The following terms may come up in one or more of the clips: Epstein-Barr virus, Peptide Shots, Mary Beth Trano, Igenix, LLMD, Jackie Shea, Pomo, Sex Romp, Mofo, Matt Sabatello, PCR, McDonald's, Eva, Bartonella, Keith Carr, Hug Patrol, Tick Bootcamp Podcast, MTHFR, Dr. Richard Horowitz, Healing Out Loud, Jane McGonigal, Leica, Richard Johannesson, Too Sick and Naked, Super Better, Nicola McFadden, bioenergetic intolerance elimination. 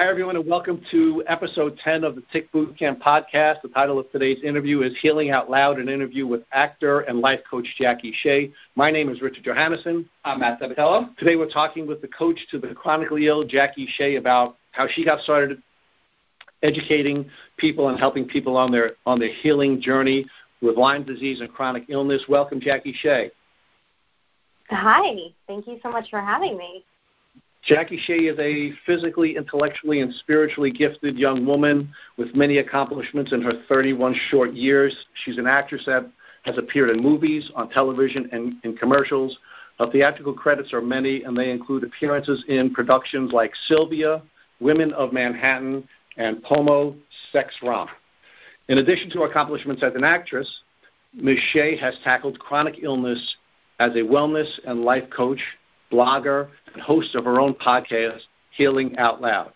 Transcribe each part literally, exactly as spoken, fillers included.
Hi, everyone, and welcome to episode ten of the Tick Bootcamp Podcast. The title of today's interview is Healing Out Loud, an interview with actor and life coach Jackie Shea. My name is Richard Johannesson. I'm Matt Sabatello. Today we're talking with the coach to the chronically ill, Jackie Shea, about how she got started educating people and helping people on their, on their healing journey with Lyme disease and chronic illness. Welcome, Jackie Shea. Hi. Thank you so much for having me. Jackie Shea is a physically, intellectually, and spiritually gifted young woman with many accomplishments in her thirty-one short years. She's an actress that has appeared in movies, on television, and in commercials. Her theatrical credits are many, and they include appearances in productions like Sylvia, Women of Manhattan, and Pomo, Sex Romp. In addition to her accomplishments as an actress, Miz Shea has tackled chronic illness as a wellness and life coach, blogger, and host of her own podcast, Healing Out Loud.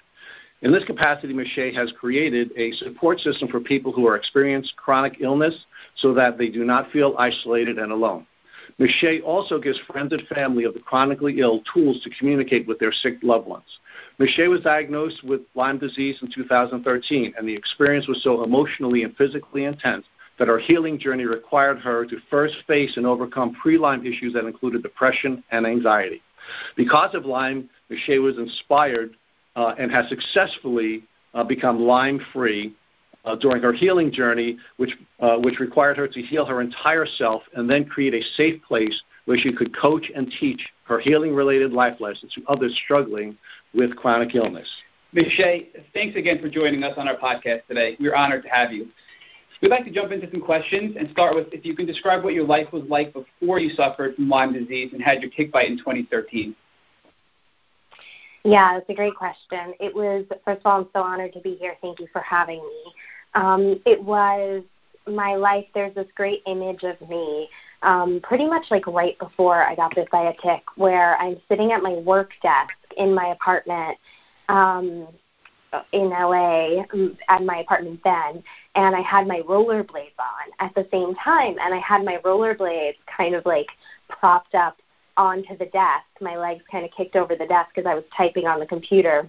In this capacity, Miz Shea has created a support system for people who are experiencing chronic illness so that they do not feel isolated and alone. Miz Shea also gives friends and family of the chronically ill tools to communicate with their sick loved ones. Miz Shea was diagnosed with Lyme disease in two thousand thirteen, and the experience was so emotionally and physically intense that her healing journey required her to first face and overcome pre-Lyme issues that included depression and anxiety. Because of Lyme, Miz Shea was inspired uh, and has successfully uh, become Lyme-free uh, during her healing journey, which, uh, which required her to heal her entire self and then create a safe place where she could coach and teach her healing-related life lessons to others struggling with chronic illness. Miz Shea, thanks again for joining us on our podcast today. We're honored to have you. We'd like to jump into some questions and start with if you can describe what your life was like before you suffered from Lyme disease and had your tick bite in twenty thirteen. Yeah, it's a great question. It was, first of all, I'm so honored to be here. Thank you for having me. Um, it was my life. There's this great image of me um, pretty much like right before I got bit by a tick where I'm sitting at my work desk in my apartment um in L A at my apartment then, and I had my rollerblades on at the same time, and I had my rollerblades kind of like propped up onto the desk. My legs kind of kicked over the desk as I was typing on the computer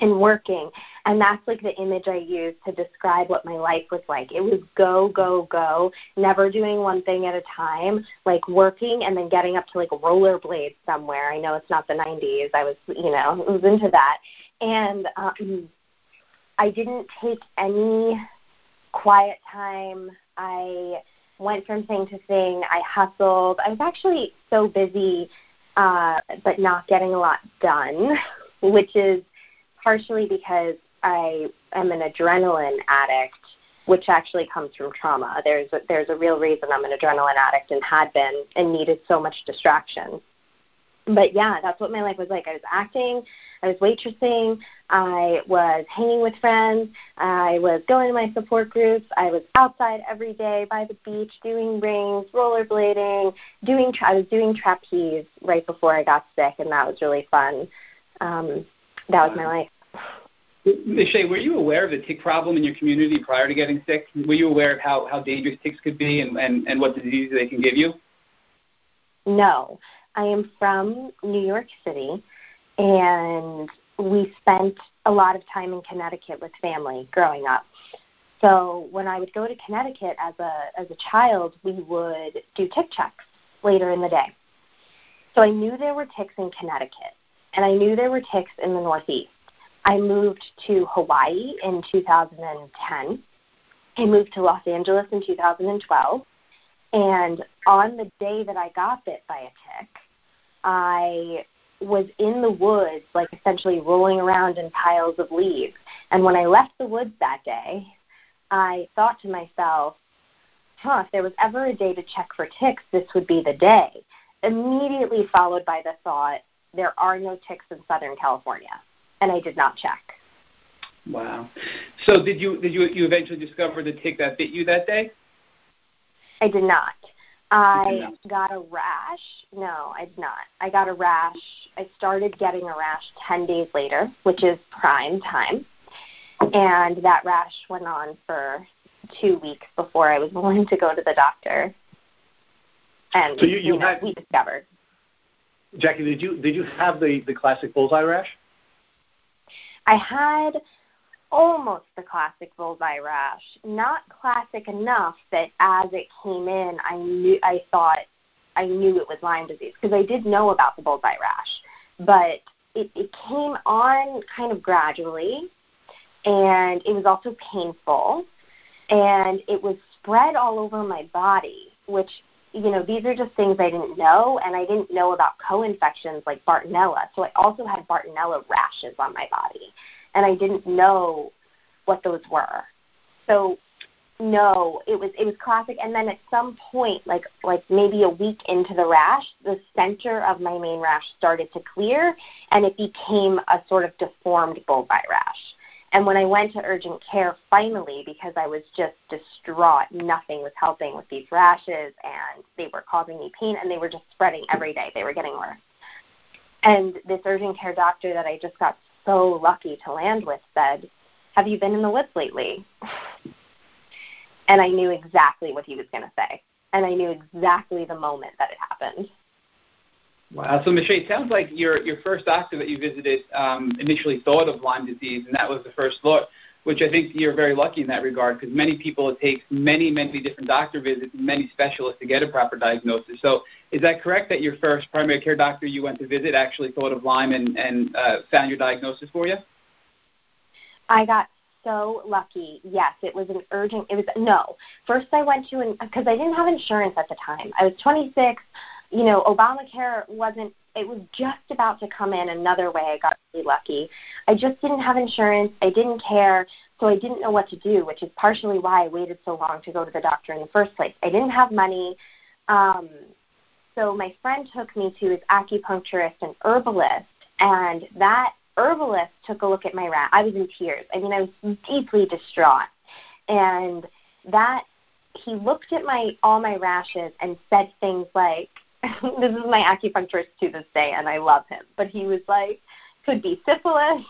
and working, and that's like the image I used to describe what my life was like. It was go, go, go, never doing one thing at a time, like working and then getting up to like rollerblades somewhere. I know it's not the nineties. I was, you know, I was into that. And um, I didn't take any quiet time. I went from thing to thing. I hustled. I was actually so busy, uh, but not getting a lot done, which is partially because I am an adrenaline addict, which actually comes from trauma. There's a, there's a real reason I'm an adrenaline addict and had been and needed so much distraction. But, yeah, that's what my life was like. I was acting. I was waitressing. I was hanging with friends. I was going to my support groups. I was outside every day by the beach doing rings, rollerblading, doing tra- I was doing trapeze right before I got sick, and that was really fun. Um, that was my life. Miz Shea, were you aware of the tick problem in your community prior to getting sick? Were you aware of how, how dangerous ticks could be and, and, and what diseases they can give you? No. I am from New York City, and we spent a lot of time in Connecticut with family growing up. So when I would go to Connecticut as a as a child, we would do tick checks later in the day. So I knew there were ticks in Connecticut, and I knew there were ticks in the Northeast. I moved to Hawaii in two thousand ten. I moved to Los Angeles in two thousand twelve. And on the day that I got bit by a tick, I was in the woods, like essentially rolling around in piles of leaves. And when I left the woods that day, I thought to myself, huh, if there was ever a day to check for ticks, this would be the day. Immediately followed by the thought, there are no ticks in Southern California. And I did not check. Wow. So did you did you, you eventually discover the tick that bit you that day? I did not. I got a rash. No, I did not. I got a rash. I started getting a rash ten days later, which is prime time. And that rash went on for two weeks before I was willing to go to the doctor. And so you, you you know, had, we discovered. Jackie, did you did you have the, the classic bullseye rash? I had almost the classic bullseye rash, not classic enough that as it came in, I knew I thought I knew it was Lyme disease because I did know about the bullseye rash, but it, it came on kind of gradually, and it was also painful, and it was spread all over my body, which, you know, these are just things I didn't know, and I didn't know about co-infections like Bartonella. So I also had Bartonella rashes on my body, and I didn't know what those were. So no, it was it was classic. And then at some point, like like maybe a week into the rash, the center of my main rash started to clear, and it became a sort of deformed bullseye rash. And when I went to urgent care finally, because I was just distraught, nothing was helping with these rashes, and they were causing me pain, and they were just spreading every day. They were getting worse. And this urgent care doctor that I just got so lucky to land with said, "Have you been in the woods lately?" And I knew exactly what he was going to say, and I knew exactly the moment that it happened. Wow. So, Michelle, it sounds like your your first doctor that you visited um, initially thought of Lyme disease, and that was the first thought, which I think you're very lucky in that regard, because many people, it takes many, many different doctor visits and many specialists to get a proper diagnosis. So is that correct that your first primary care doctor you went to visit actually thought of Lyme and, and uh, found your diagnosis for you? I got so lucky. Yes, it was an urgent, it was, no. First I went to, an because I didn't have insurance at the time. I was twenty-six. You know, Obamacare wasn't, it was just about to come in another way. I got really lucky. I just didn't have insurance. I didn't care. So I didn't know what to do, which is partially why I waited so long to go to the doctor in the first place. I didn't have money. Um, so my friend took me to his acupuncturist and herbalist, and that herbalist took a look at my rash. I was in tears. I mean, I was deeply distraught. And that, he looked at my all my rashes and said things like, this is my acupuncturist to this day, and I love him. But he was like, could be syphilis,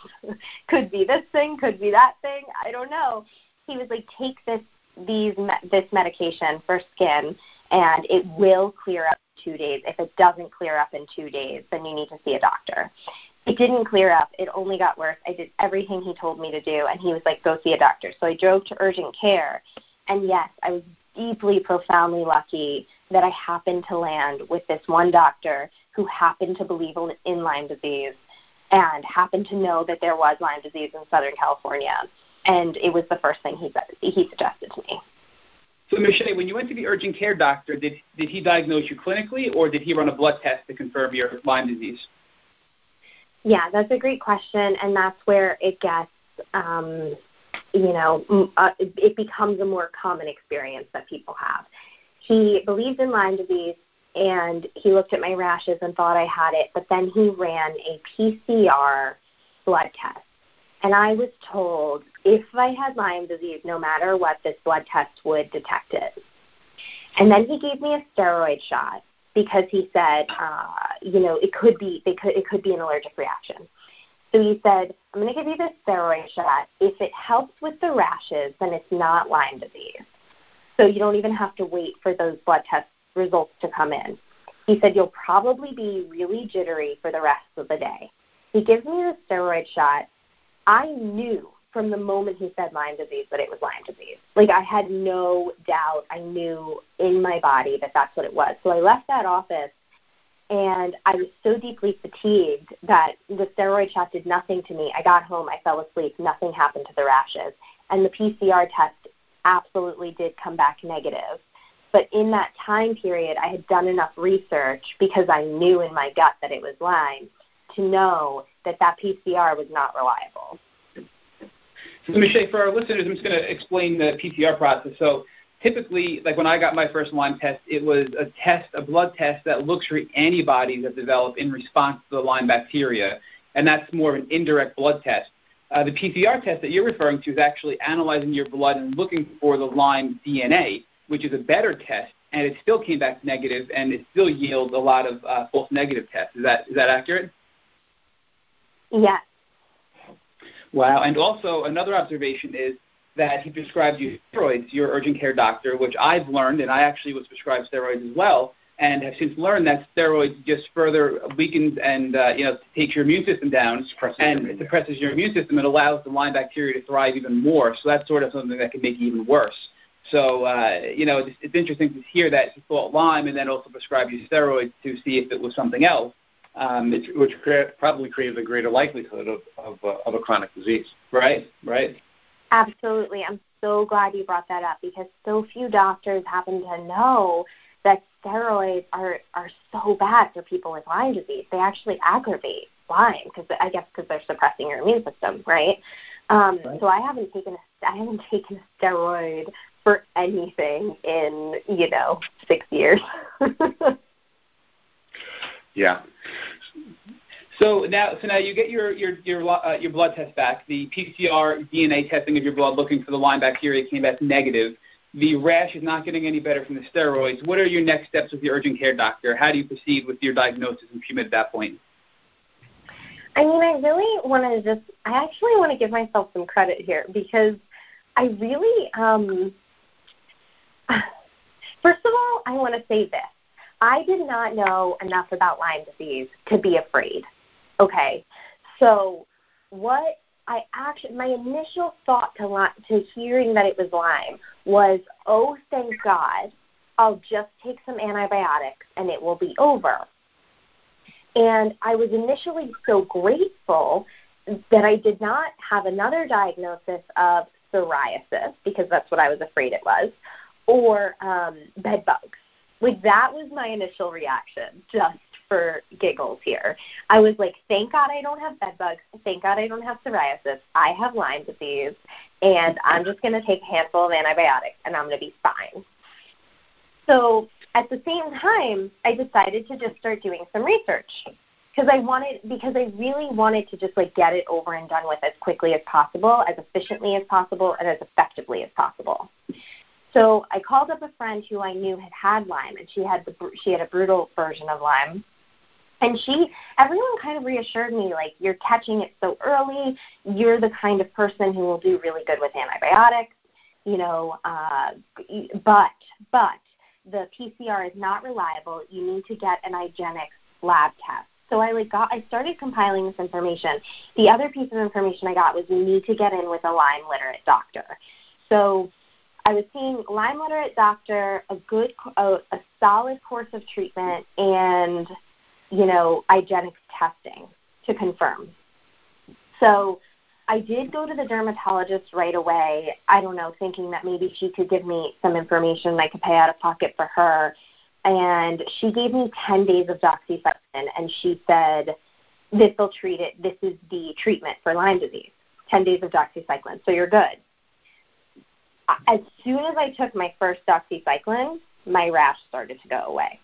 could be this thing, could be that thing. I don't know. He was like, take this these this medication for skin, and it will clear up in two days. If it doesn't clear up in two days, then you need to see a doctor. It didn't clear up. It only got worse. I did everything he told me to do, and he was like, go see a doctor. So I drove to urgent care, and yes, I was deeply, profoundly lucky that I happened to land with this one doctor who happened to believe in Lyme disease and happened to know that there was Lyme disease in Southern California. And it was the first thing he said, he suggested to me. So, Michelle, when you went to the urgent care doctor, did, did he diagnose you clinically, or did he run a blood test to confirm your Lyme disease? Yeah, that's a great question, and that's where it gets um, – you know, uh, it becomes a more common experience that people have. He believed in Lyme disease, and he looked at my rashes and thought I had it, but then he ran a P C R blood test. And I was told if I had Lyme disease, no matter what, this blood test would detect it. And then he gave me a steroid shot because he said, uh, you know, it could be, it could, it could be an allergic reaction. So he said, I'm going to give you this steroid shot. If it helps with the rashes, then it's not Lyme disease. So you don't even have to wait for those blood test results to come in. He said, you'll probably be really jittery for the rest of the day. He gives me the steroid shot. I knew from the moment he said Lyme disease that it was Lyme disease. Like, I had no doubt. I knew in my body that that's what it was. So I left that office, and I was so deeply fatigued that the steroid shot did nothing to me. I got home, I fell asleep, nothing happened to the rashes. And the P C R test absolutely did come back negative. But in that time period, I had done enough research, because I knew in my gut that it was Lyme, to know that that P C R was not reliable. So, Michelle, for our listeners, I'm just going to explain the P C R process. So, typically, like when I got my first Lyme test, it was a test, a blood test that looks for antibodies that develop in response to the Lyme bacteria, and that's more of an indirect blood test. Uh, the P C R test that you're referring to is actually analyzing your blood and looking for the Lyme D N A, which is a better test, and it still came back negative, and it still yields a lot of uh, false negative tests. Is that is that accurate? Yes. Wow, and also another observation is that he prescribed you steroids, your urgent care doctor, which I've learned, and I actually was prescribed steroids as well, and have since learned that steroids just further weakens and uh, you know takes your immune system down suppresses and your suppresses your immune system and allows the Lyme bacteria to thrive even more. So that's sort of something that can make it even worse. So, uh, you know, it's, it's interesting to hear that she thought Lyme and then also prescribed you steroids to see if it was something else. Um, which which crea- probably created a greater likelihood of, of, uh, of a chronic disease. Right, right. Absolutely. I'm so glad you brought that up because so few doctors happen to know that steroids are, are so bad for people with Lyme disease. They actually aggravate Lyme because I guess because they're suppressing your immune system, right? Um, right. So I haven't taken a, I haven't taken a steroid for anything in, you know, six years. Yeah. So now, so now you get your your your, uh, your blood test back. The P C R D N A testing of your blood, looking for the Lyme bacteria, came back negative. The rash is not getting any better from the steroids. What are your next steps with your urgent care doctor? How do you proceed with your diagnosis and treatment at that point? I mean, I really want to just. I actually want to give myself some credit here because I really. Um, first of all, I want to say this. I did not know enough about Lyme disease to be afraid. Okay, so what I actually, my initial thought to to hearing that it was Lyme was, oh, thank God, I'll just take some antibiotics and it will be over. And I was initially so grateful that I did not have another diagnosis of psoriasis, because that's what I was afraid it was, or um, bed bugs. Like, that was my initial reaction, just for giggles here. I was like, thank God I don't have bed bugs. Thank God I don't have psoriasis. I have Lyme disease, and I'm just going to take a handful of antibiotics, and I'm going to be fine. So at the same time, I decided to just start doing some research because I wanted, because I really wanted to just, like, get it over and done with as quickly as possible, as efficiently as possible, and as effectively as possible. So I called up a friend who I knew had had Lyme, and she had the she had a brutal version of Lyme. And she, everyone kind of reassured me, like, you're catching it so early. You're the kind of person who will do really good with antibiotics, you know. Uh, but but the P C R is not reliable. You need to get an Igenix lab test. So I like got I started compiling this information. The other piece of information I got was you need to get in with a Lyme literate doctor. So I was seeing Lyme literate doctor, a good, a, a solid course of treatment, and, you know, Igenix testing to confirm. So I did go to the dermatologist right away, I don't know, thinking that maybe she could give me some information I could pay out of pocket for her. And she gave me ten days of doxycycline, and she said, this will treat it. This is the treatment for Lyme disease, ten days of doxycycline, so you're good. As soon as I took my first doxycycline, my rash started to go away.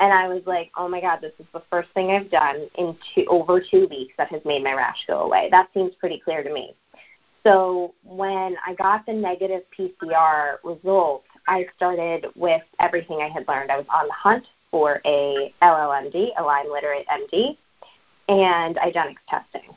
And I was like, oh, my God, this is the first thing I've done in two, over two weeks that has made my rash go away. That seems pretty clear to me. So when I got the negative P C R result, I started with everything I had learned. I was on the hunt for a L L M D, a Lyme literate M D, and Igenix testing.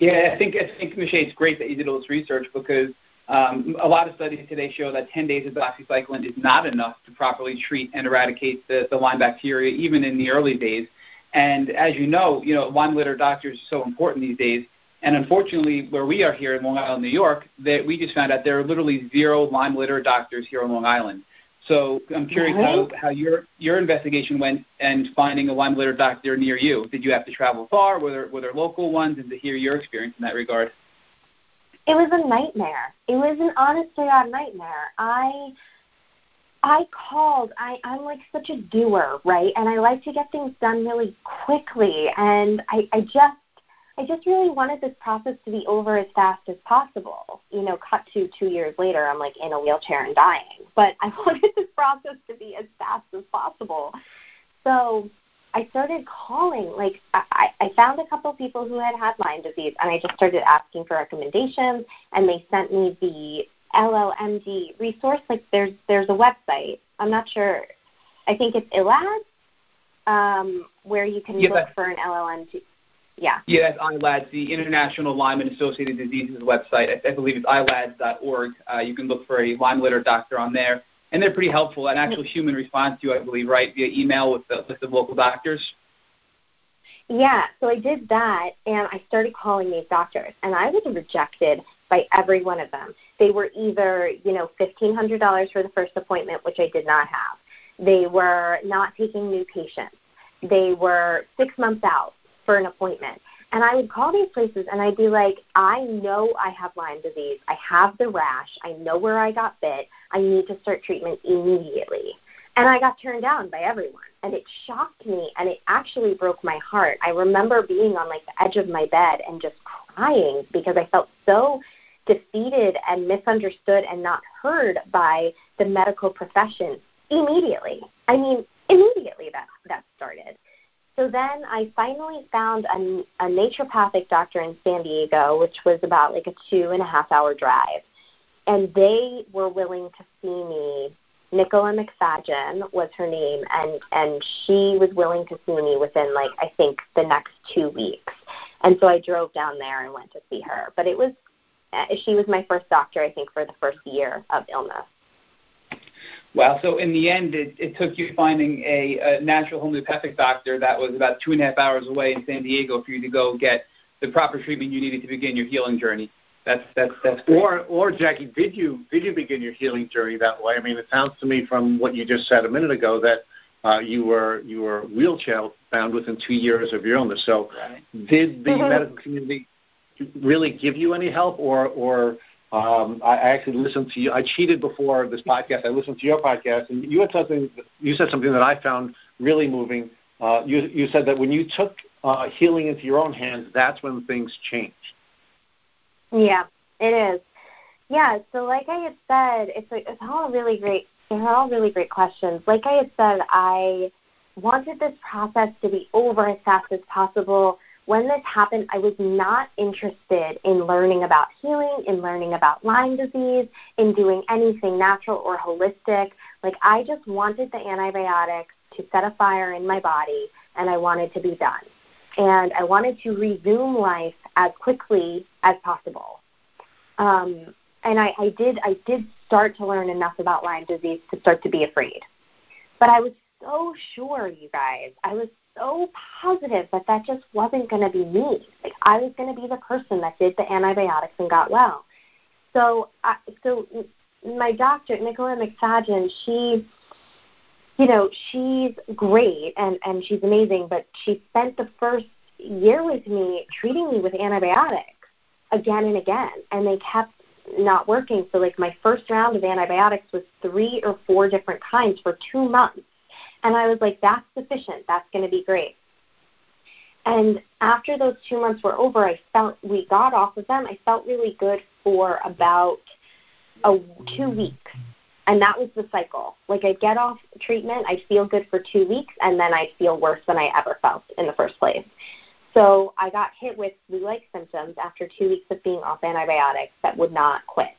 Yeah, I think, I think Michelle, it's great that you did all this research because um, a lot of studies today show that ten days of doxycycline is not enough to properly treat and eradicate the, the Lyme bacteria, even in the early days. And as you know, you know, Lyme litter doctors are so important these days. And unfortunately, where we are here in Long Island, New York, that we just found out there are literally zero Lyme litter doctors here in Long Island. So I'm curious how, how your your investigation went and finding a Lyme litter doctor near you. Did you have to travel far? Were there, were there local ones? And to hear your experience in that regard. It was a nightmare. It was an honest-to-God nightmare. I I called. I, I'm like such a doer, right? And I like to get things done really quickly. And I, I just I just really wanted this process to be over as fast as possible. You know, cut to two years later, I'm like in a wheelchair and dying. But I wanted this process to be as fast as possible. So I started calling. Like, I, I found a couple people who had had Lyme disease, and I just started asking for recommendations, and they sent me the L L M D resource. Like, there's there's a website. I'm not sure. I think it's I L A D S, um, where you can yeah, look for an L L M D. Yeah. Yeah, that's I L A D S, the International Lyme and Associated Diseases website. I, I believe it's I L A D S dot org. Uh, you can look for a Lyme litter doctor on there. And they're pretty helpful, an actual human response to you, I believe, right, via email with the, with the local doctors? Yeah, so I did that, and I started calling these doctors, and I was rejected by every one of them. They were either, you know, fifteen hundred dollars for the first appointment, which I did not have. They were not taking new patients. They were six months out for an appointment. And I would call these places, and I'd be like, I know I have Lyme disease. I have the rash. I know where I got bit. I need to start treatment immediately. And I got turned down by everyone, and it shocked me, and it actually broke my heart. I remember being on, like, the edge of my bed and just crying because I felt so defeated and misunderstood and not heard by the medical profession immediately. I mean, immediately that, that started. So then I finally found a, a naturopathic doctor in San Diego, which was about like a two-and-a-half-hour drive, and they were willing to see me. Nicola McFadden was her name, and, and she was willing to see me within, like, I think the next two weeks. And so I drove down there and went to see her. But it was she was my first doctor, I think, for the first year of illness. Wow. So in the end, it, it took you finding a, a natural homeopathic doctor that was about two and a half hours away in San Diego for you to go get the proper treatment you needed to begin your healing journey. That's that's that's. Great. Or or Jackie, did you did you begin your healing journey that way? I mean, it sounds to me from what you just said a minute ago that uh, you were you were wheelchair bound within two years of your illness. So, right. Did the mm-hmm. medical community really give you any help, or or? Um, I actually listened to you. I cheated before this podcast. I listened to your podcast, and you had something. You said something that I found really moving. Uh, you, you said that when you took uh, healing into your own hands, that's when things changed. Yeah, it is. Yeah. So, like I had said, it's like, it's all really great. They're all really great questions. Like I had said, I wanted this process to be over as fast as possible. When this happened, I was not interested in learning about healing, in learning about Lyme disease, in doing anything natural or holistic. Like, I just wanted the antibiotics to set a fire in my body, and I wanted to be done. And I wanted to resume life as quickly as possible. Um, and I, I did I did start to learn enough about Lyme disease to start to be afraid. But I was so sure, you guys. I was so positive that that just wasn't going to be me. Like, I was going to be the person that did the antibiotics and got well. So I, so my doctor, Nicola McFadden, she, you know, she's great and, and she's amazing, but she spent the first year with me treating me with antibiotics again and again, and they kept not working. So, like, my first round of antibiotics was three or four different kinds for two months. And I was like, that's sufficient. That's going to be great. And after those two months were over, I felt we got off of them. I felt really good for about a, two weeks. And that was the cycle. Like, I'd get off treatment, I'd feel good for two weeks, and then I'd feel worse than I ever felt in the first place. So I got hit with flu-like symptoms after two weeks of being off antibiotics that would not quit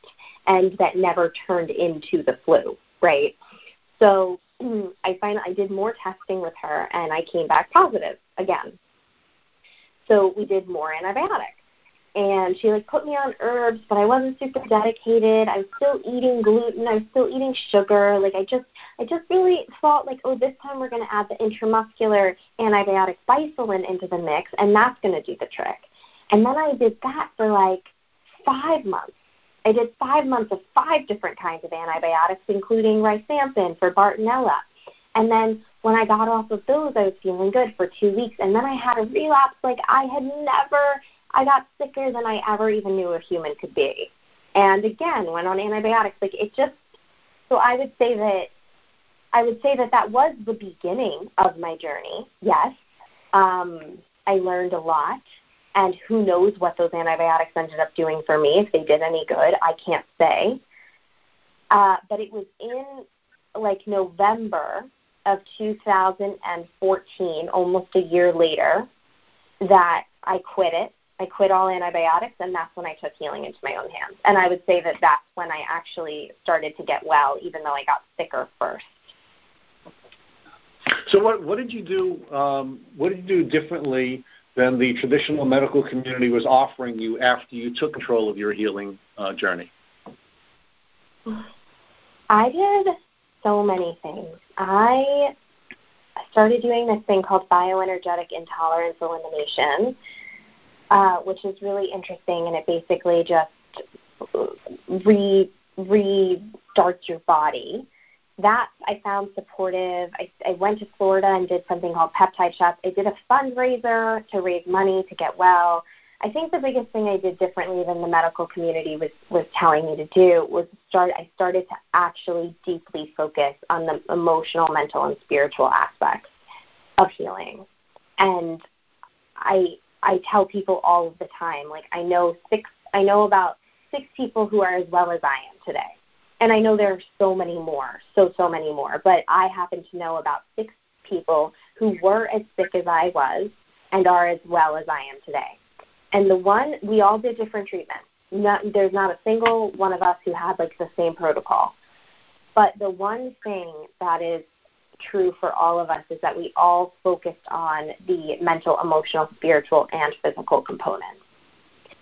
and that never turned into the flu, right? So I find I did more testing with her, and I came back positive again. So we did more antibiotics. And she, like, put me on herbs, but I wasn't super dedicated. I was still eating gluten. I was still eating sugar. Like, I just I just really thought, like, oh, this time we're going to add the intramuscular antibiotic bicillin into the mix, and that's going to do the trick. And then I did that for, like, five months. I did five months of five different kinds of antibiotics, including rifampin for Bartonella. And then when I got off of those, I was feeling good for two weeks. And then I had a relapse like I had never, I got sicker than I ever even knew a human could be. And again, went on antibiotics. Like, it just, so I would say that, I would say that that was the beginning of my journey. Yes, um, I learned a lot. And who knows what those antibiotics ended up doing for me, if they did any good, I can't say. Uh, but it was in, like, November of two thousand fourteen, almost a year later, that I quit it. I quit all antibiotics, and that's when I took healing into my own hands. And I would say that that's when I actually started to get well, even though I got sicker first. So what, what did you do, um, what did you do differently than the traditional medical community was offering you after you took control of your healing uh, journey? I did so many things. I started doing this thing called bioenergetic intolerance elimination, uh, which is really interesting, and it basically just re restarts your body. That I found supportive. I, I went to Florida and did something called Peptide Shots. I did a fundraiser to raise money to get well. I think the biggest thing I did differently than the medical community was, was telling me to do was start. I started to actually deeply focus on the emotional, mental, and spiritual aspects of healing. And I I tell people all of the time, like I know six I know about six people who are as well as I am today. And I know there are so many more, so, so many more. But I happen to know about six people who were as sick as I was and are as well as I am today. And the one, we all did different treatments. Not, there's not a single one of us who had, like, the same protocol. But the one thing that is true for all of us is that we all focused on the mental, emotional, spiritual, and physical components.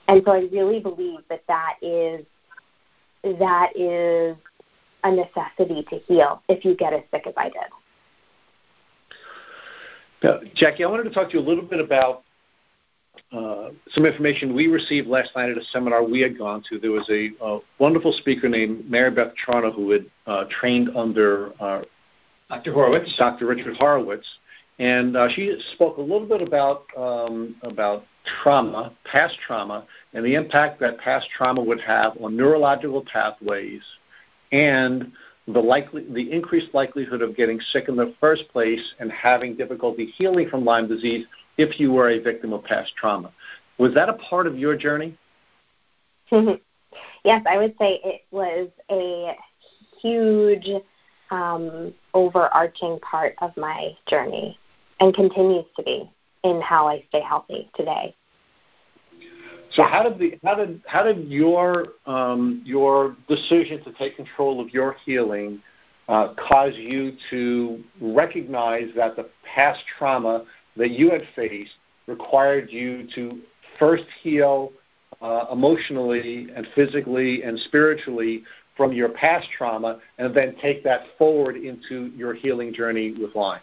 And so I really believe that that is, that is a necessity to heal if you get as sick as I did. Now, Jackie, I wanted to talk to you a little bit about uh, some information we received last night at a seminar we had gone to. There was a uh, wonderful speaker named Mary Beth Trano who had uh, trained under uh, Doctor Horowitz, Doctor Richard Horowitz, and uh, she spoke a little bit about um, about trauma, past trauma, and the impact that past trauma would have on neurological pathways and the likely, the increased likelihood of getting sick in the first place and having difficulty healing from Lyme disease if you were a victim of past trauma. Was that a part of your journey? Yes, I would say it was a huge um, overarching part of my journey and continues to be in how I stay healthy today. So how did the how did how did your um, your decision to take control of your healing uh, cause you to recognize that the past trauma that you had faced required you to first heal uh, emotionally and physically and spiritually from your past trauma, and then take that forward into your healing journey with Lyme?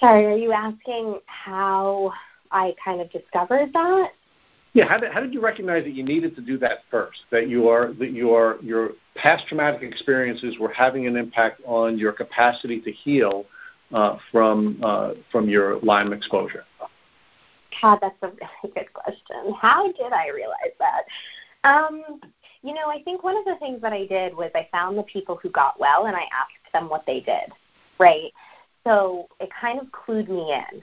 Sorry, are you asking how I kind of discovered that? Yeah, how did, how did you recognize that you needed to do that first, that your that your your past traumatic experiences were having an impact on your capacity to heal uh, from uh, from your Lyme exposure? God, that's a really good question. How did I realize that? Um, you know, I think one of the things that I did was I found the people who got well and I asked them what they did, right? So it kind of clued me in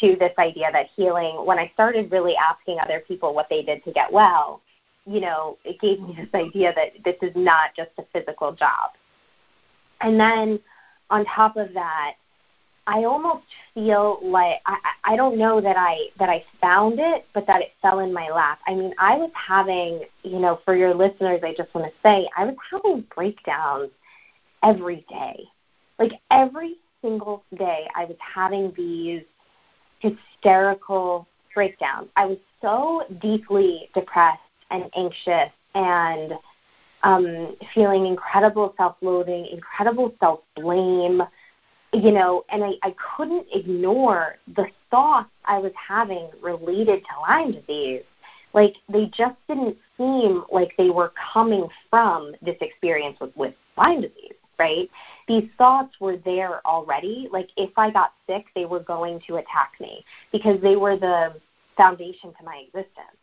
to this idea that healing, when I started really asking other people what they did to get well, you know, it gave me this idea that this is not just a physical job. And then on top of that, I almost feel like, I, I don't know that I that I found it, but that it fell in my lap. I mean, I was having, you know, for your listeners, I just want to say, I was having breakdowns every day. Like every single day I was having these hysterical breakdowns. I was so deeply depressed and anxious and um, feeling incredible self-loathing, incredible self-blame, you know, and I, I couldn't ignore the thoughts I was having related to Lyme disease. Like, they just didn't seem like they were coming from this experience with, with Lyme disease, right? These thoughts were there already. Like, if I got sick, they were going to attack me because they were the foundation to my existence.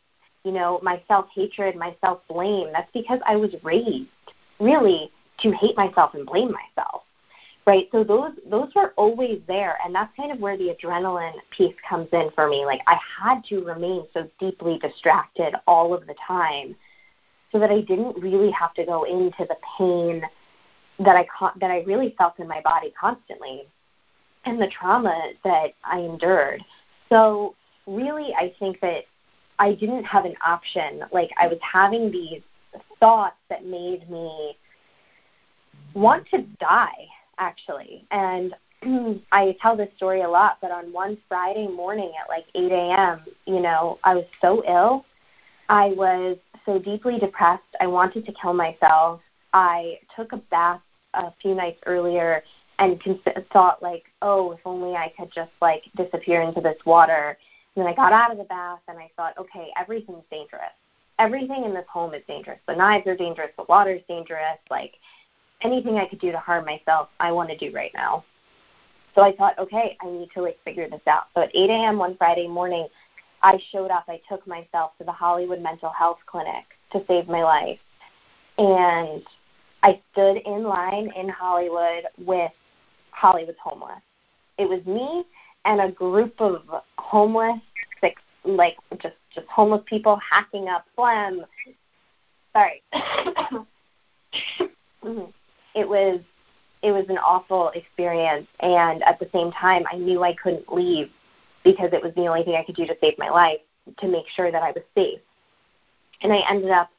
You know, my self-hatred, my self-blame, that's because I was raised, really, to hate myself and blame myself, right? So those those were always there, and that's kind of where the adrenaline piece comes in for me. Like, I had to remain so deeply distracted all of the time so that I didn't really have to go into the pain that I that I really felt in my body constantly and the trauma that I endured. So really, I think that I didn't have an option. Like, I was having these thoughts that made me want to die, actually. And I tell this story a lot, but on one Friday morning at like eight a.m., you know, I was so ill. I was so deeply depressed. I wanted to kill myself. I took a bath a few nights earlier and cons- thought, like, oh, if only I could just, like, disappear into this water. And then I got out of the bath, and I thought, okay, everything's dangerous. Everything in this home is dangerous. The knives are dangerous. The water's dangerous. Like, anything I could do to harm myself, I want to do right now. So I thought, okay, I need to, like, figure this out. So at eight a.m. one Friday morning, I showed up. I took myself to the Hollywood Mental Health Clinic to save my life. And I stood in line in Hollywood with Hollywood's homeless. It was me and a group of homeless, six, like just, just homeless people hacking up phlegm. Sorry. It was it was an awful experience, and at the same time, I knew I couldn't leave because it was the only thing I could do to save my life, to make sure that I was safe. And I ended up,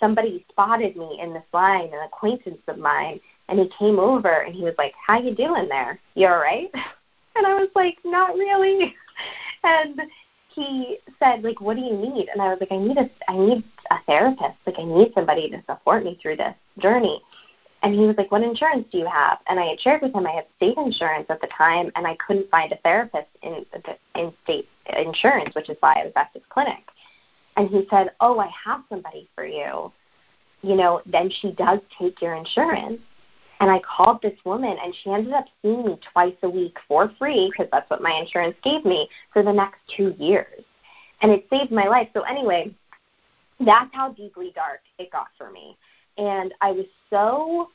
somebody spotted me in this line, an acquaintance of mine, and he came over, and he was like, how you doing there? You all right? And I was like, not really. And he said, like, what do you need? And I was like, I need a, I need a therapist. Like, I need somebody to support me through this journey. And he was like, what insurance do you have? And I had shared with him I had state insurance at the time, and I couldn't find a therapist in in state insurance, which is why I was at this clinic. And he said, oh, I have somebody for you. You know, then she does take your insurance. And I called this woman, and she ended up seeing me twice a week for free, because that's what my insurance gave me, for the next two years. And it saved my life. So anyway, that's how deeply dark it got for me. And I was so,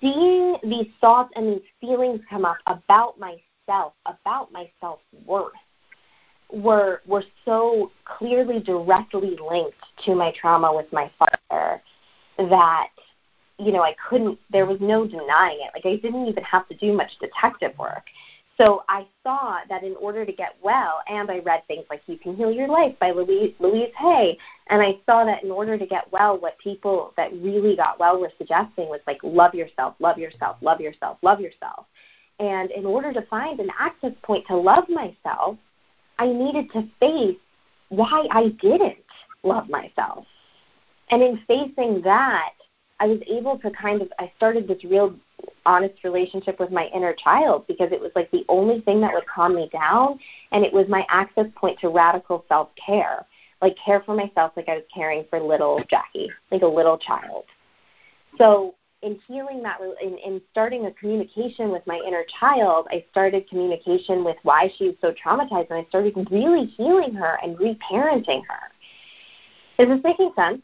seeing these thoughts and these feelings come up about myself, about my self-worth, were were so clearly directly linked to my trauma with my father that, you know, I couldn't, there was no denying it. Like, I didn't even have to do much detective work. So I saw that in order to get well, and I read things like You Can Heal Your Life by Louise, Louise Hay, and I saw that in order to get well, what people that really got well were suggesting was, like, love yourself, love yourself, love yourself, love yourself. And in order to find an access point to love myself, I needed to face why I didn't love myself. And in facing that, I was able to kind of, I started this real honest relationship with my inner child, because it was like the only thing that would calm me down, and it was my access point to radical self-care, like care for myself like I was caring for little Jackie, like a little child. So in healing that, in, in starting a communication with my inner child, I started communication with why she was so traumatized, and I started really healing her and reparenting her. Is this making sense?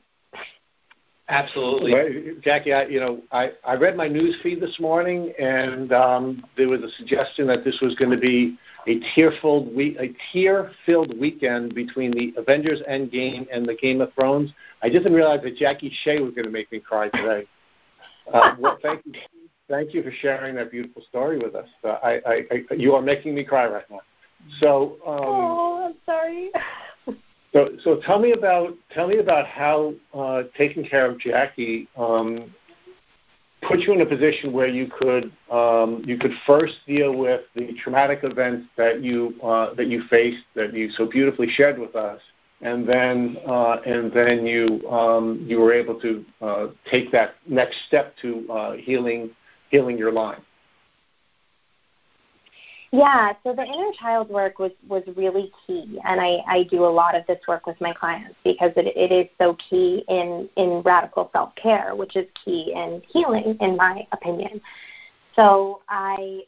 Absolutely. Jackie, I, you know, I, I read my news feed this morning, and um, there was a suggestion that this was going to be a tear-filled week, a tear-filled weekend between the Avengers Endgame and the Game of Thrones. I just didn't realize that Jackie Shea was going to make me cry today. Uh, well, thank you, thank you for sharing that beautiful story with us. Uh, I, I, I, you are making me cry right now. So. Um, oh, I'm sorry. So, so tell me about tell me about how uh, taking care of Jackie um, put you in a position where you could um, you could first deal with the traumatic events that you uh, that you faced, that you so beautifully shared with us, and then uh, and then you um, you were able to uh, take that next step to uh, healing healing your Lyme. Yeah, so the inner child work was, was really key, and I, I do a lot of this work with my clients because it, it is so key in, in radical self-care, which is key in healing, in my opinion. So I,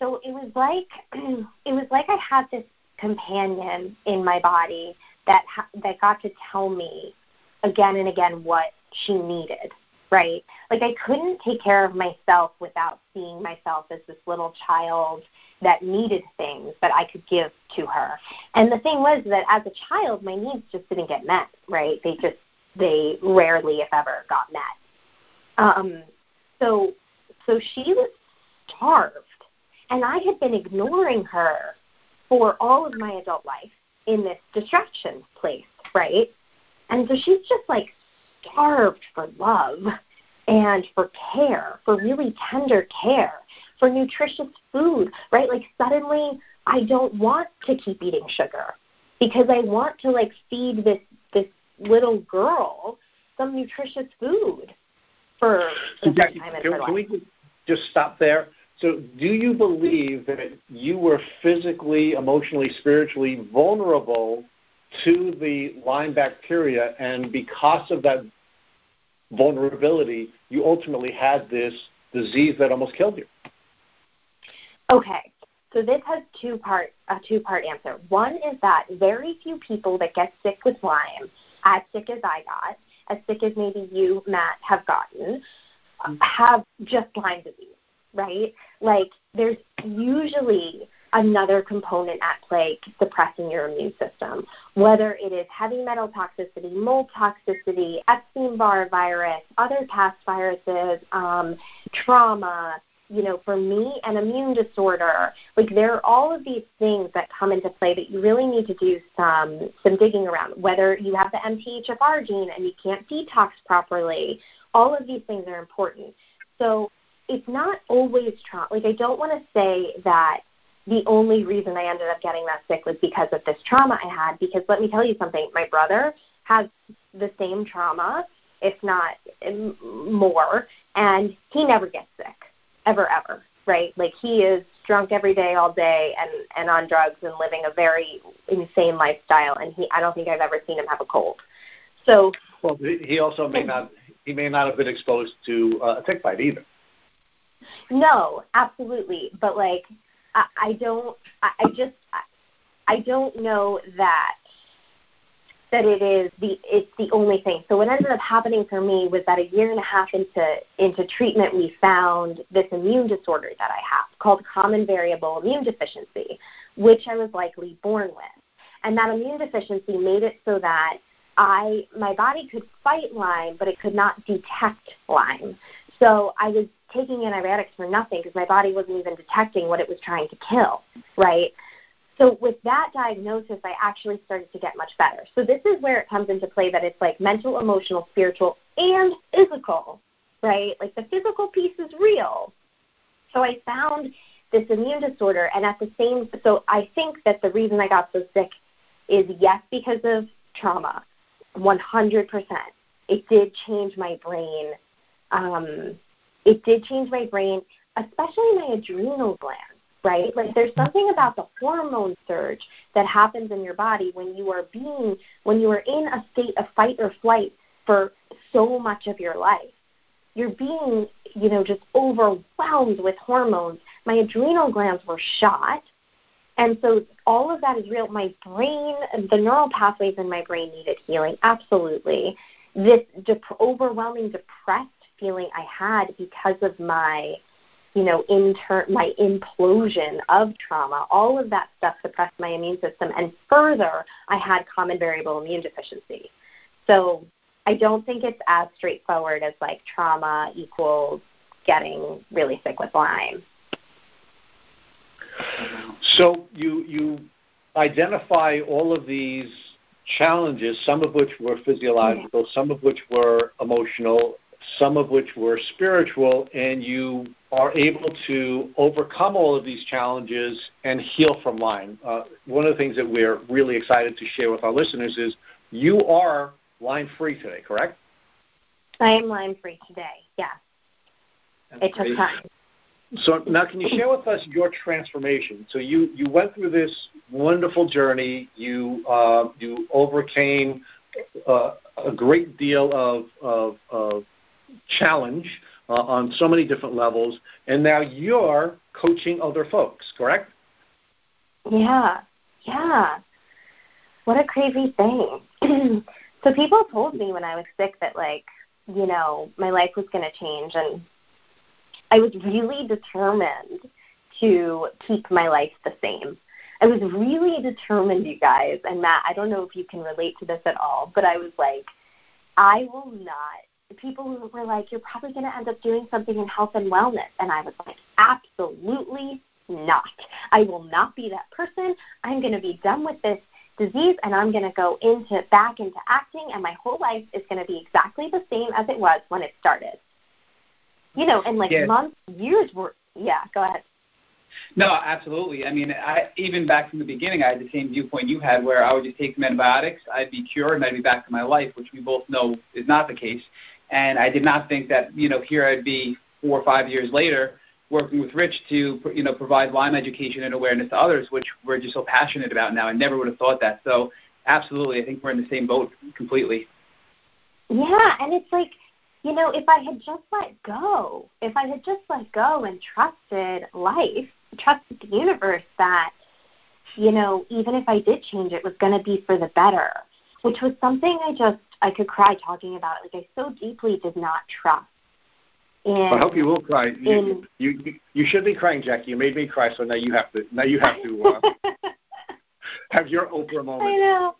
so it was like it was like I had this companion in my body that that got to tell me again and again what she needed. Right? Like, I couldn't take care of myself without seeing myself as this little child that needed things that I could give to her. And the thing was that as a child, my needs just didn't get met, right? They just, they rarely, if ever, got met. Um, so, so she was starved, and I had been ignoring her for all of my adult life in this distraction place, right? And so she's just like starved for love and for care, for really tender care, for nutritious food, right? Like, suddenly I don't want to keep eating sugar because I want to, like, feed this this little girl some nutritious food for the Jackie, time in can, her life. Can we just stop there? So do you believe that you were physically, emotionally, spiritually vulnerable to the Lyme bacteria, and because of that vulnerability, you ultimately had this disease that almost killed you? Okay. So this has two part, a two-part answer. One is that very few people that get sick with Lyme, as sick as I got, as sick as maybe you, Matt, have gotten, have just Lyme disease, right? Like, there's usually another component at play suppressing your immune system, whether it is heavy metal toxicity, mold toxicity, Epstein-Barr virus, other past viruses, um, trauma, you know, for me, an immune disorder. Like, there are all of these things that come into play that you really need to do some some digging around, whether you have the M T H F R gene and you can't detox properly. All of these things are important. So it's not always trauma. Like, I don't want to say that the only reason I ended up getting that sick was because of this trauma I had, because let me tell you something, my brother has the same trauma, if not more, and he never gets sick. Ever, ever, right? Like, he is drunk every day, all day, and, and on drugs and living a very insane lifestyle, and he I don't think I've ever seen him have a cold. So, well, he also may not he may not have been exposed to uh, a tick bite either. No, absolutely, but like I, I don't I, I just I, I don't know that that it is the it's the only thing. So what ended up happening for me was that a year and a half into into treatment, we found this immune disorder that I have called common variable immune deficiency, which I was likely born with. And that immune deficiency made it so that I my body could fight Lyme, but it could not detect Lyme. So I was taking antibiotics for nothing because my body wasn't even detecting what it was trying to kill, right? So with that diagnosis, I actually started to get much better. So this is where it comes into play that it's like mental, emotional, spiritual, and physical, right? Like, the physical piece is real. So I found this immune disorder, and at the same – so I think that the reason I got so sick is, yes, because of trauma, one hundred percent. It did change my brain. Um, it did change my brain, especially my adrenal glands. Right? Like, there's something about the hormone surge that happens in your body when you are being, when you are in a state of fight or flight for so much of your life. You're being, you know, just overwhelmed with hormones. My adrenal glands were shot. And so all of that is real. My brain, the neural pathways in my brain needed healing. Absolutely. This dep- overwhelming, depressed feeling I had because of my you know, inter- my implosion of trauma, all of that stuff suppressed my immune system. And further, I had common variable immune deficiency. So I don't think it's as straightforward as, like, trauma equals getting really sick with Lyme. So you you identify all of these challenges, some of which were physiological, okay. Some of which were emotional, some of which were spiritual, and you are able to overcome all of these challenges and heal from Lyme. Uh, one of the things that we're really excited to share with our listeners is you are Lyme-free today, correct? I am Lyme-free today, yeah. Okay. It took time. So now can you share with us your transformation? So you, you went through this wonderful journey. You, uh, you overcame uh, a great deal of, of, of challenge uh, on so many different levels, and now you're coaching other folks, correct? Yeah, yeah. What a crazy thing. So people told me when I was sick that, like, you know, my life was going to change, and I was really determined to keep my life the same. I was really determined, you guys, and Matt, I don't know if you can relate to this at all, but I was like, I will not. People were like, you're probably going to end up doing something in health and wellness. And I was like, absolutely not. I will not be that person. I'm going to be done with this disease, and I'm going to go into back into acting, and my whole life is going to be exactly the same as it was when it started. You know, and like yeah. months, years were, yeah, go ahead. No, absolutely. I mean, I, even back from the beginning, I had the same viewpoint you had, where I would just take some antibiotics, I'd be cured, and I'd be back to my life, which we both know is not the case. And I did not think that, you know, here I'd be four or five years later working with Rich to, you know, provide Lyme education and awareness to others, which we're just so passionate about now. I never would have thought that. So absolutely, I think we're in the same boat completely. Yeah, and it's like, you know, if I had just let go, if I had just let go and trusted life, trusted the universe that, you know, even if I did change, it was going to be for the better, which was something I just, I could cry talking about. Like, I so deeply did not trust. And I hope you will cry. You, in, you, you you should be crying, Jackie. You made me cry, so now you have to now you have to uh, have your Oprah moment. I know,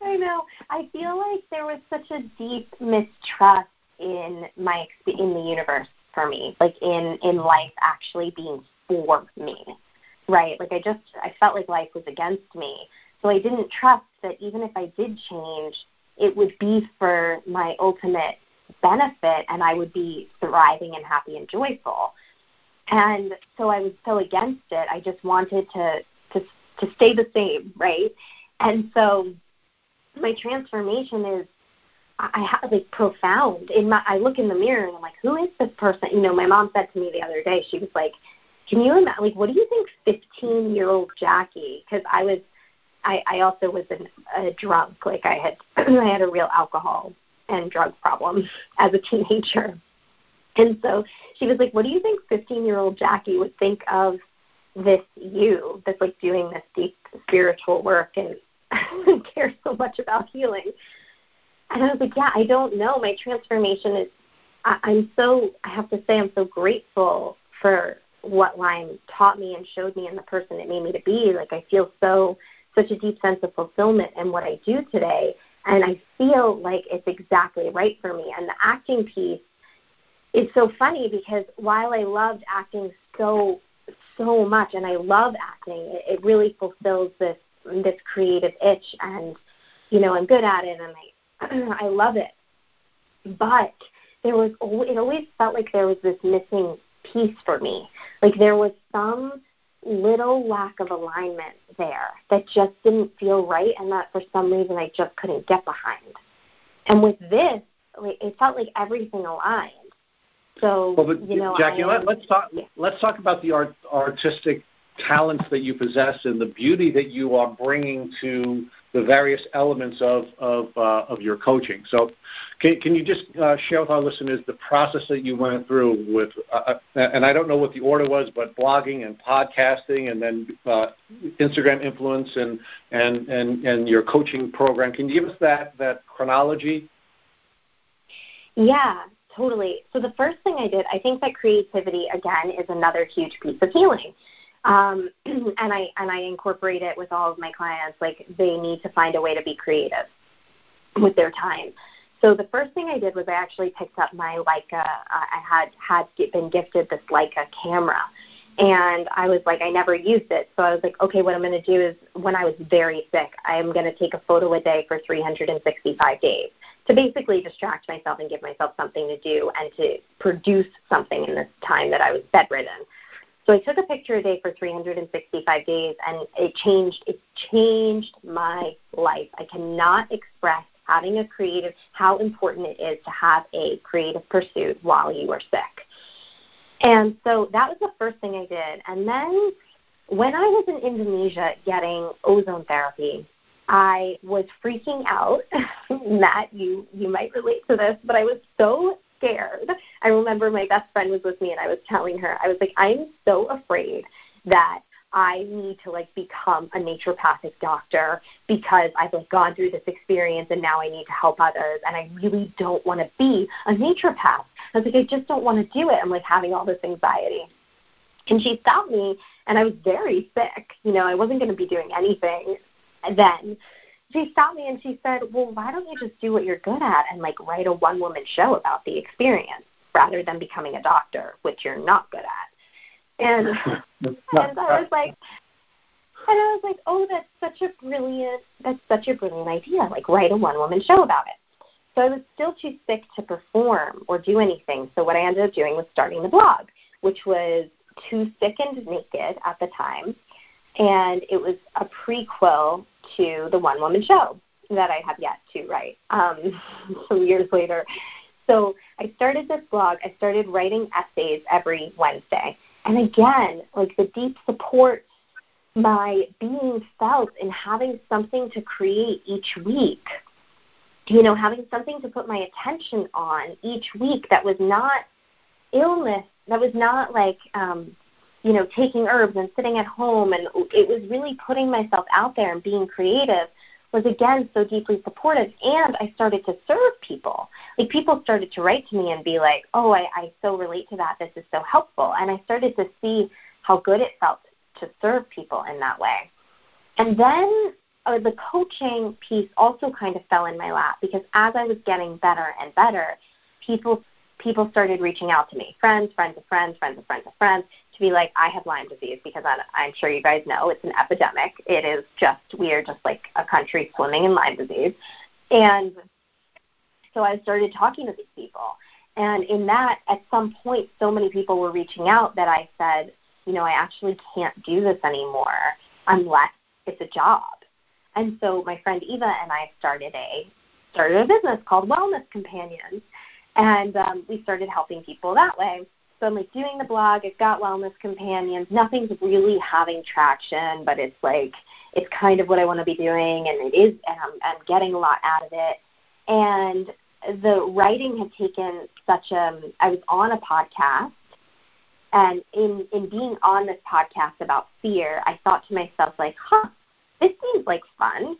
I know. I feel like there was such a deep mistrust in my in the universe for me, like in in life actually being for me, right? Like I just I felt like life was against me, so I didn't trust that even if I did change, it would be for my ultimate benefit and I would be thriving and happy and joyful. And so I was so against it. I just wanted to to to stay the same, right? And so my transformation is I have like profound. In my I look in the mirror and I'm like, who is this person? You know, my mom said to me the other day, she was like, can you imagine, like, what do you think fifteen year old Jackie, because I was I, I also was an, a drunk, like I had I had a real alcohol and drug problem as a teenager. And so she was like, what do you think fifteen-year-old Jackie would think of this you that's like doing this deep spiritual work and cares so much about healing? And I was like, yeah, I don't know. My transformation is, I, I'm so, I have to say I'm so grateful for what Lyme taught me and showed me and the person it made me to be. Like I feel so, such a deep sense of fulfillment in what I do today. And I feel like it's exactly right for me. And the acting piece is so funny because while I loved acting so, so much, and I love acting, it, it really fulfills this this creative itch. And, you know, I'm good at it, and I I love it. But there was it always felt like there was this missing piece for me. Like there was some little lack of alignment there that just didn't feel right and that for some reason I just couldn't get behind. And with this, it felt like everything aligned. So, well, but, you know, Jackie, I, let's talk yeah. let's talk about the art, artistic talents that you possess and the beauty that you are bringing to the various elements of of, uh, of your coaching. So can, can you just uh, share with our listeners the process that you went through with, uh, and I don't know what the order was, but blogging and podcasting and then uh, Instagram influence and, and, and, and your coaching program. Can you give us that, that chronology? Yeah, totally. So the first thing I did, I think that creativity, again, is another huge piece of healing. Um, and I and I incorporate it with all of my clients. Like they need to find a way to be creative with their time. So the first thing I did was I actually picked up my Leica. Uh, I had had been gifted this Leica camera, and I was like, I never used it. So I was like, okay, what I'm going to do is when I was very sick, I'm going to take a photo a day for three hundred sixty-five days to basically distract myself and give myself something to do and to produce something in this time that I was bedridden. So I took a picture a day for three hundred sixty-five days, and it changed. It changed my life. I cannot express having a creative how important it is to have a creative pursuit while you are sick. And so that was the first thing I did. And then when I was in Indonesia getting ozone therapy, I was freaking out. Matt, you you might relate to this, but I was so scared. I remember my best friend was with me and I was telling her, I was like, I'm so afraid that I need to like become a naturopathic doctor because I've like gone through this experience and now I need to help others and I really don't want to be a naturopath. I was like, I just don't want to do it. I'm like having all this anxiety. And she stopped me and I was very sick. You know, I wasn't going to be doing anything then. She stopped me and she said, well, why don't you just do what you're good at and, like, write a one-woman show about the experience rather than becoming a doctor, which you're not good at. And, and I was like, and I was like, oh, that's such a brilliant, that's such a brilliant idea, like, write a one-woman show about it. So I was still too sick to perform or do anything. So what I ended up doing was starting the blog, which was Too Sick and Naked at the time. And it was a prequel to the one-woman show that I have yet to write um, some years later. So I started this blog. I started writing essays every Wednesday. And again, like the deep support my being felt in having something to create each week, you know, having something to put my attention on each week that was not illness, that was not like, um, you know, taking herbs and sitting at home. And it was really putting myself out there and being creative was, again, so deeply supportive. And I started to serve people. Like, people started to write to me and be like, oh, I, I so relate to that. This is so helpful. And I started to see how good it felt to serve people in that way. And then uh, the coaching piece also kind of fell in my lap, because as I was getting better and better, people people started reaching out to me, friends, friends of friends, friends of friends of friends, to be like, I have Lyme disease, because I'm, I'm sure you guys know it's an epidemic. It is just, we are just like a country swimming in Lyme disease. And so I started talking to these people. And in that, at some point, so many people were reaching out that I said, you know, I actually can't do this anymore unless it's a job. And so my friend Eva and I started a started a business called Wellness Companions, and um, we started helping people that way. So I'm like doing the blog, I've got Wellness Companions, nothing's really having traction, but it's like, it's kind of what I want to be doing, and it is, and I'm, I'm getting a lot out of it. And the writing had taken such a, I was on a podcast. And in, in being on this podcast about fear, I thought to myself, like, huh, this seems like fun,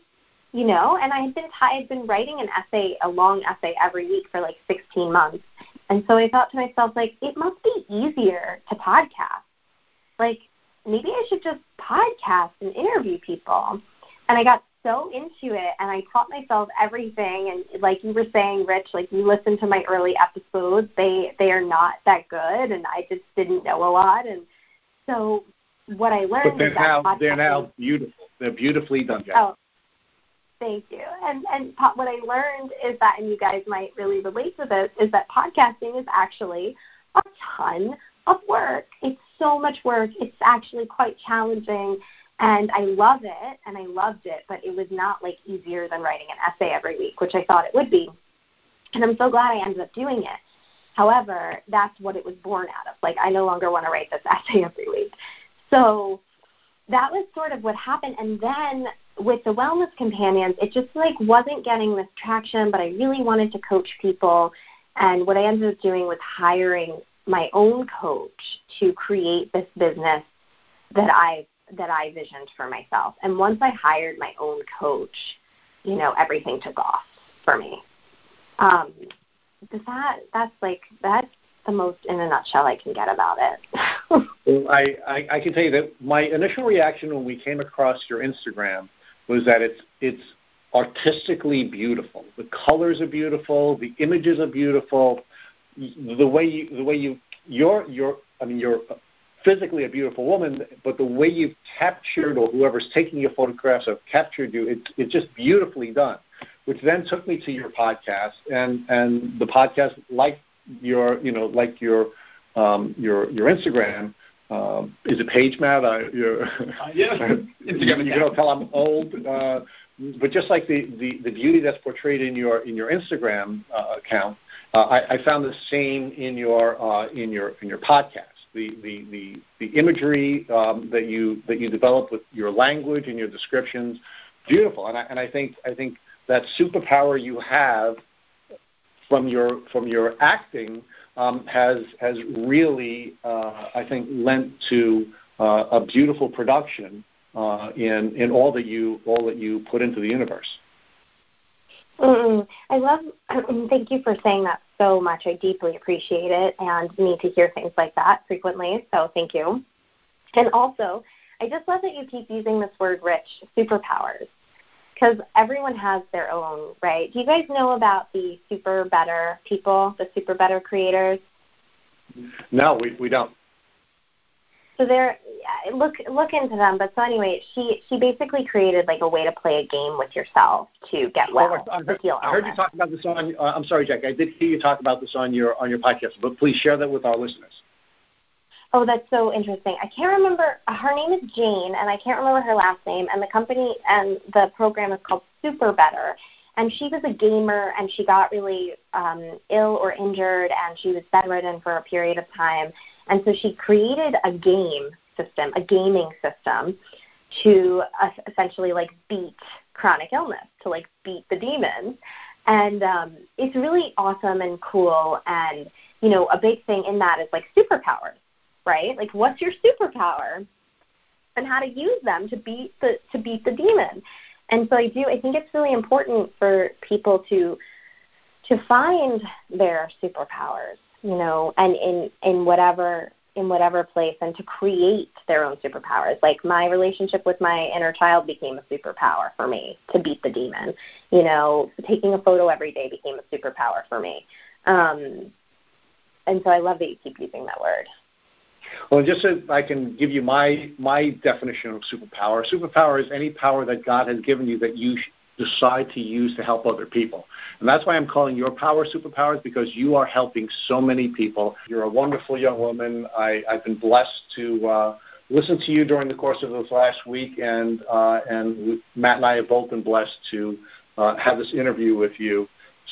you know? And I had been, I had been writing an essay, a long essay every week for like sixteen months. And so I thought to myself, like, it must be easier to podcast. Like, maybe I should just podcast and interview people. And I got so into it, and I taught myself everything. And like you were saying, Rich, like, you listen to my early episodes, they they are not that good, and I just didn't know a lot. And so what I learned, but they're now podcasting, they're now beautiful. They're beautifully done. Jackie. Oh, thank you. And and what I learned is that, and you guys might really relate to this, is that podcasting is actually a ton of work. It's so much work. It's actually quite challenging. And I love it, and I loved it, but it was not, like, easier than writing an essay every week, which I thought it would be. And I'm so glad I ended up doing it. However, that's what it was born out of. Like, I no longer want to write this essay every week. So that was sort of what happened. And then with the Wellness Companions, it just, like, wasn't getting this traction, but I really wanted to coach people. And what I ended up doing was hiring my own coach to create this business that I that I visioned for myself. And once I hired my own coach, you know, everything took off for me. Um, that, that's like, that's the most in a nutshell I can get about it. Well, I, I, I can tell you that my initial reaction when we came across your Instagram was that it's, it's artistically beautiful. The colors are beautiful. The images are beautiful. The way you, the way you, your, your, I mean, your, physically a beautiful woman, but the way you've captured, or whoever's taking your photographs have captured you, it's it's just beautifully done, which then took me to your podcast. And, and the podcast, like your, you know, like your, um, your, your Instagram, um, is it page, Matt? I, your, uh, yeah. you, you don't tell I'm old, uh, but just like the, the, the beauty that's portrayed in your, in your Instagram uh, account, uh, I, I found the same in your, uh, in your, in your podcast. The, the, the, the imagery um, that you that you develop with your language and your descriptions, beautiful. And I and I think I think that superpower you have from your from your acting um, has has really uh, I think lent to uh, a beautiful production uh, in in all that you all that you put into the universe. Mm-mm. I love, thank you for saying that so much. I deeply appreciate it and need to hear things like that frequently, so thank you. And also, I just love that you keep using this word, Rich, superpowers, because everyone has their own, right? Do you guys know about the Super Better people, the Super Better creators? No, we we don't. So there, look look into them. But so anyway, she, she basically created like a way to play a game with yourself to get well. Oh, I heard, I heard you talk about this on. Uh, I'm sorry, Jack. I did hear you talk about this on your on your podcast. But please share that with our listeners. Oh, that's so interesting. I can't remember. Her name is Jane, and I can't remember her last name. And the company and the program is called Super Better. And she was a gamer, and she got really um, ill or injured, and she was bedridden for a period of time. And so she created a game system, a gaming system, to uh, essentially, like, beat chronic illness, to, like, beat the demons. And um, it's really awesome and cool. And, you know, a big thing in that is, like, superpowers, right? Like, what's your superpower and how to use them to beat the to beat the demon. And so I do, I think it's really important for people to to find their superpowers, you know, and in, in whatever in whatever place, and to create their own superpowers. Like, my relationship with my inner child became a superpower for me to beat the demon. You know, taking a photo every day became a superpower for me. Um, and so I love that you keep using that word. Well, just so I can give you my my definition of superpower, superpower is any power that God has given you that you decide to use to help other people. And that's why I'm calling your power superpowers, because you are helping so many people. You're a wonderful young woman. I, I've been blessed to uh, listen to you during the course of this last week, and, uh, and Matt and I have both been blessed to uh, have this interview with you.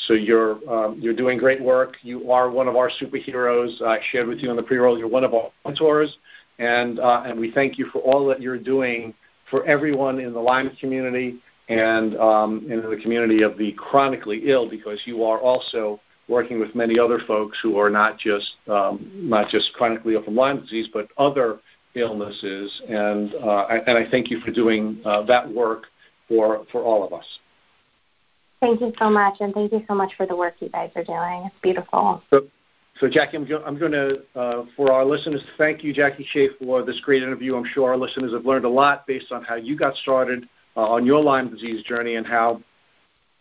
So you're um, you're doing great work. You are one of our superheroes. I shared with you on the pre-roll, you're one of our mentors, and uh, and we thank you for all that you're doing for everyone in the Lyme community and um, in the community of the chronically ill, because you are also working with many other folks who are not just um, not just chronically ill from Lyme disease, but other illnesses. And uh, and I thank you for doing uh, that work for for all of us. Thank you so much, and thank you so much for the work you guys are doing. It's beautiful. So, so Jackie, I'm, go- I'm going to, uh, for our listeners, thank you, Jackie Shea, for this great interview. I'm sure our listeners have learned a lot based on how you got started uh, on your Lyme disease journey and how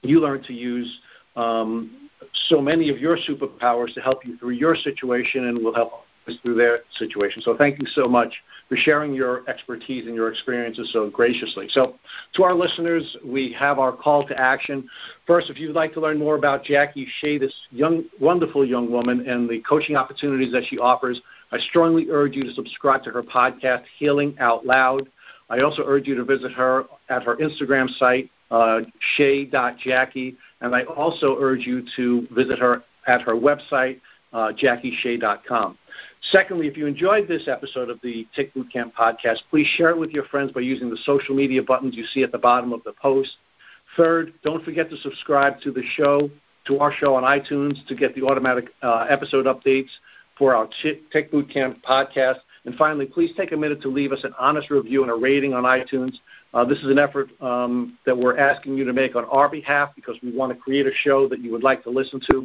you learned to use um, so many of your superpowers to help you through your situation and will help us through their situation. So thank you so much for sharing your expertise and your experiences so graciously. So to our listeners, we have our call to action. First, if you'd like to learn more about Jackie Shea, this young, wonderful young woman, and the coaching opportunities that she offers, I strongly urge you to subscribe to her podcast, Healing Out Loud. I also urge you to visit her at her Instagram site, uh, shea dot jackie, and I also urge you to visit her at her website, Uh, jackie shea dot com. Secondly, if you enjoyed this episode of the Tick Bootcamp podcast, please share it with your friends by using the social media buttons you see at the bottom of the post. Third, don't forget to subscribe to the show, to our show on iTunes, to get the automatic uh, episode updates for our Tick Bootcamp podcast. And finally, please take a minute to leave us an honest review and a rating on iTunes. Uh, this is an effort um, that we're asking you to make on our behalf, because we want to create a show that you would like to listen to.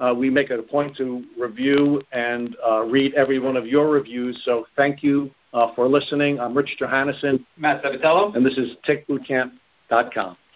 Uh, we make it a point to review and uh, read every one of your reviews. So thank you uh, for listening. I'm Richard Johannesson. Matt Sabatello. And this is tick bootcamp dot com.